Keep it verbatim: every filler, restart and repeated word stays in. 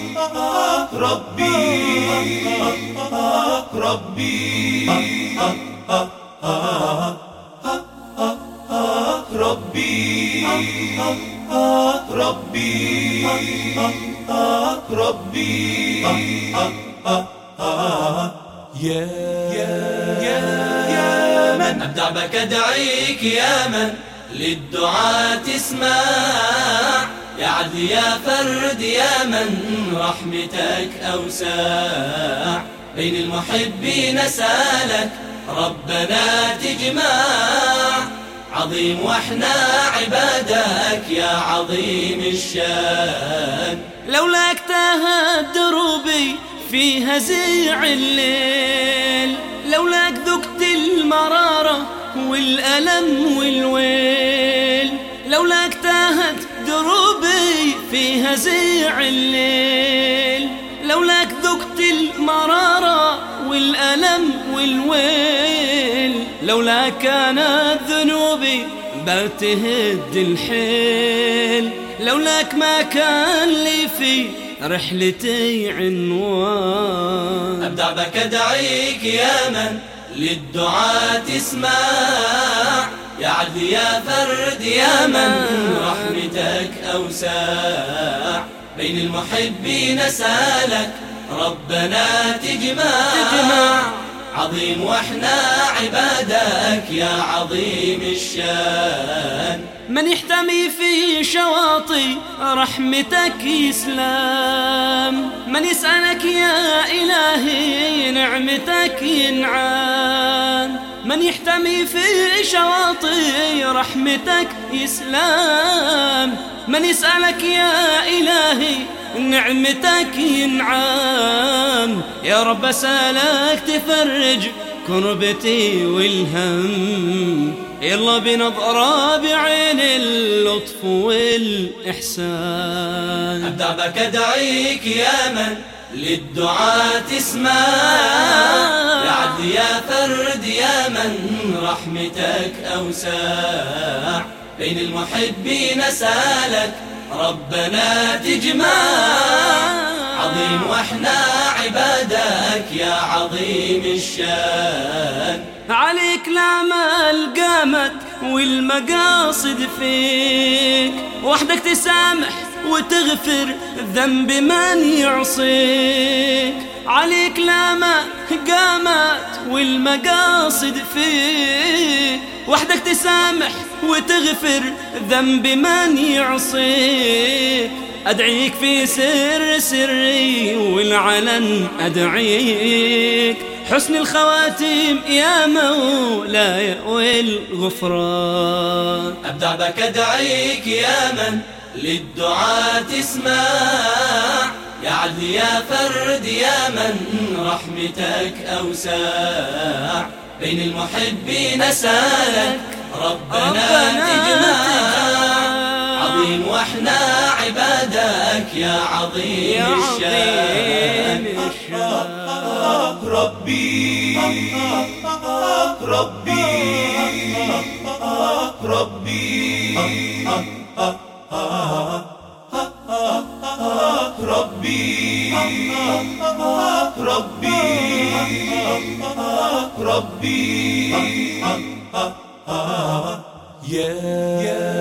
رحلتي عنوان أبدع بك أدعيك يا من للدعاة اسمع يا عدل يا فرد يا من رحمتك أوسع بين المحبين سالك ربنا تجمع عظيم وإحنا عبادك يا عظيم الشان من يحتمي في شواطئ رحمتك يسلم من يسألك يا إلهي نعمتك ينعم من يحتمي في شواطئ رحمتك يسلم من يسألك يا إلهي نعمتك ينعم يا رب أسألك تفرج كربتي والهم يلا بنظرة بعين اللطف والإحسان أبدع بك أدعيك يا من للدعاة اسمع يا عدل يا فرد يا من رحمتك أوسع بين المحبين سالك ربنا تجمع عظيم وإحنا عبادك يا عظيم الشان عليك الأعمال قامت والمقاصد فيك وحدك تسامح وتغفر ذنب من يعصيك عليك الأعمال قامت والمقاصد فيك وحدك تسامح وتغفر ذنب من يعصيك أدعيك في سر سري والعلن أدعيك حسن الخواتيم يا مولاي والغفران أبدع بك أدعيك يا من للدعاة اسمع يا عدل يا فرد يا من رحمتك أوسع بين المحبين سالك ربنا تجمع عظيم وإحنا عبادك يا عظيم الشان ربي ربي ربي ربي ربي ربي يا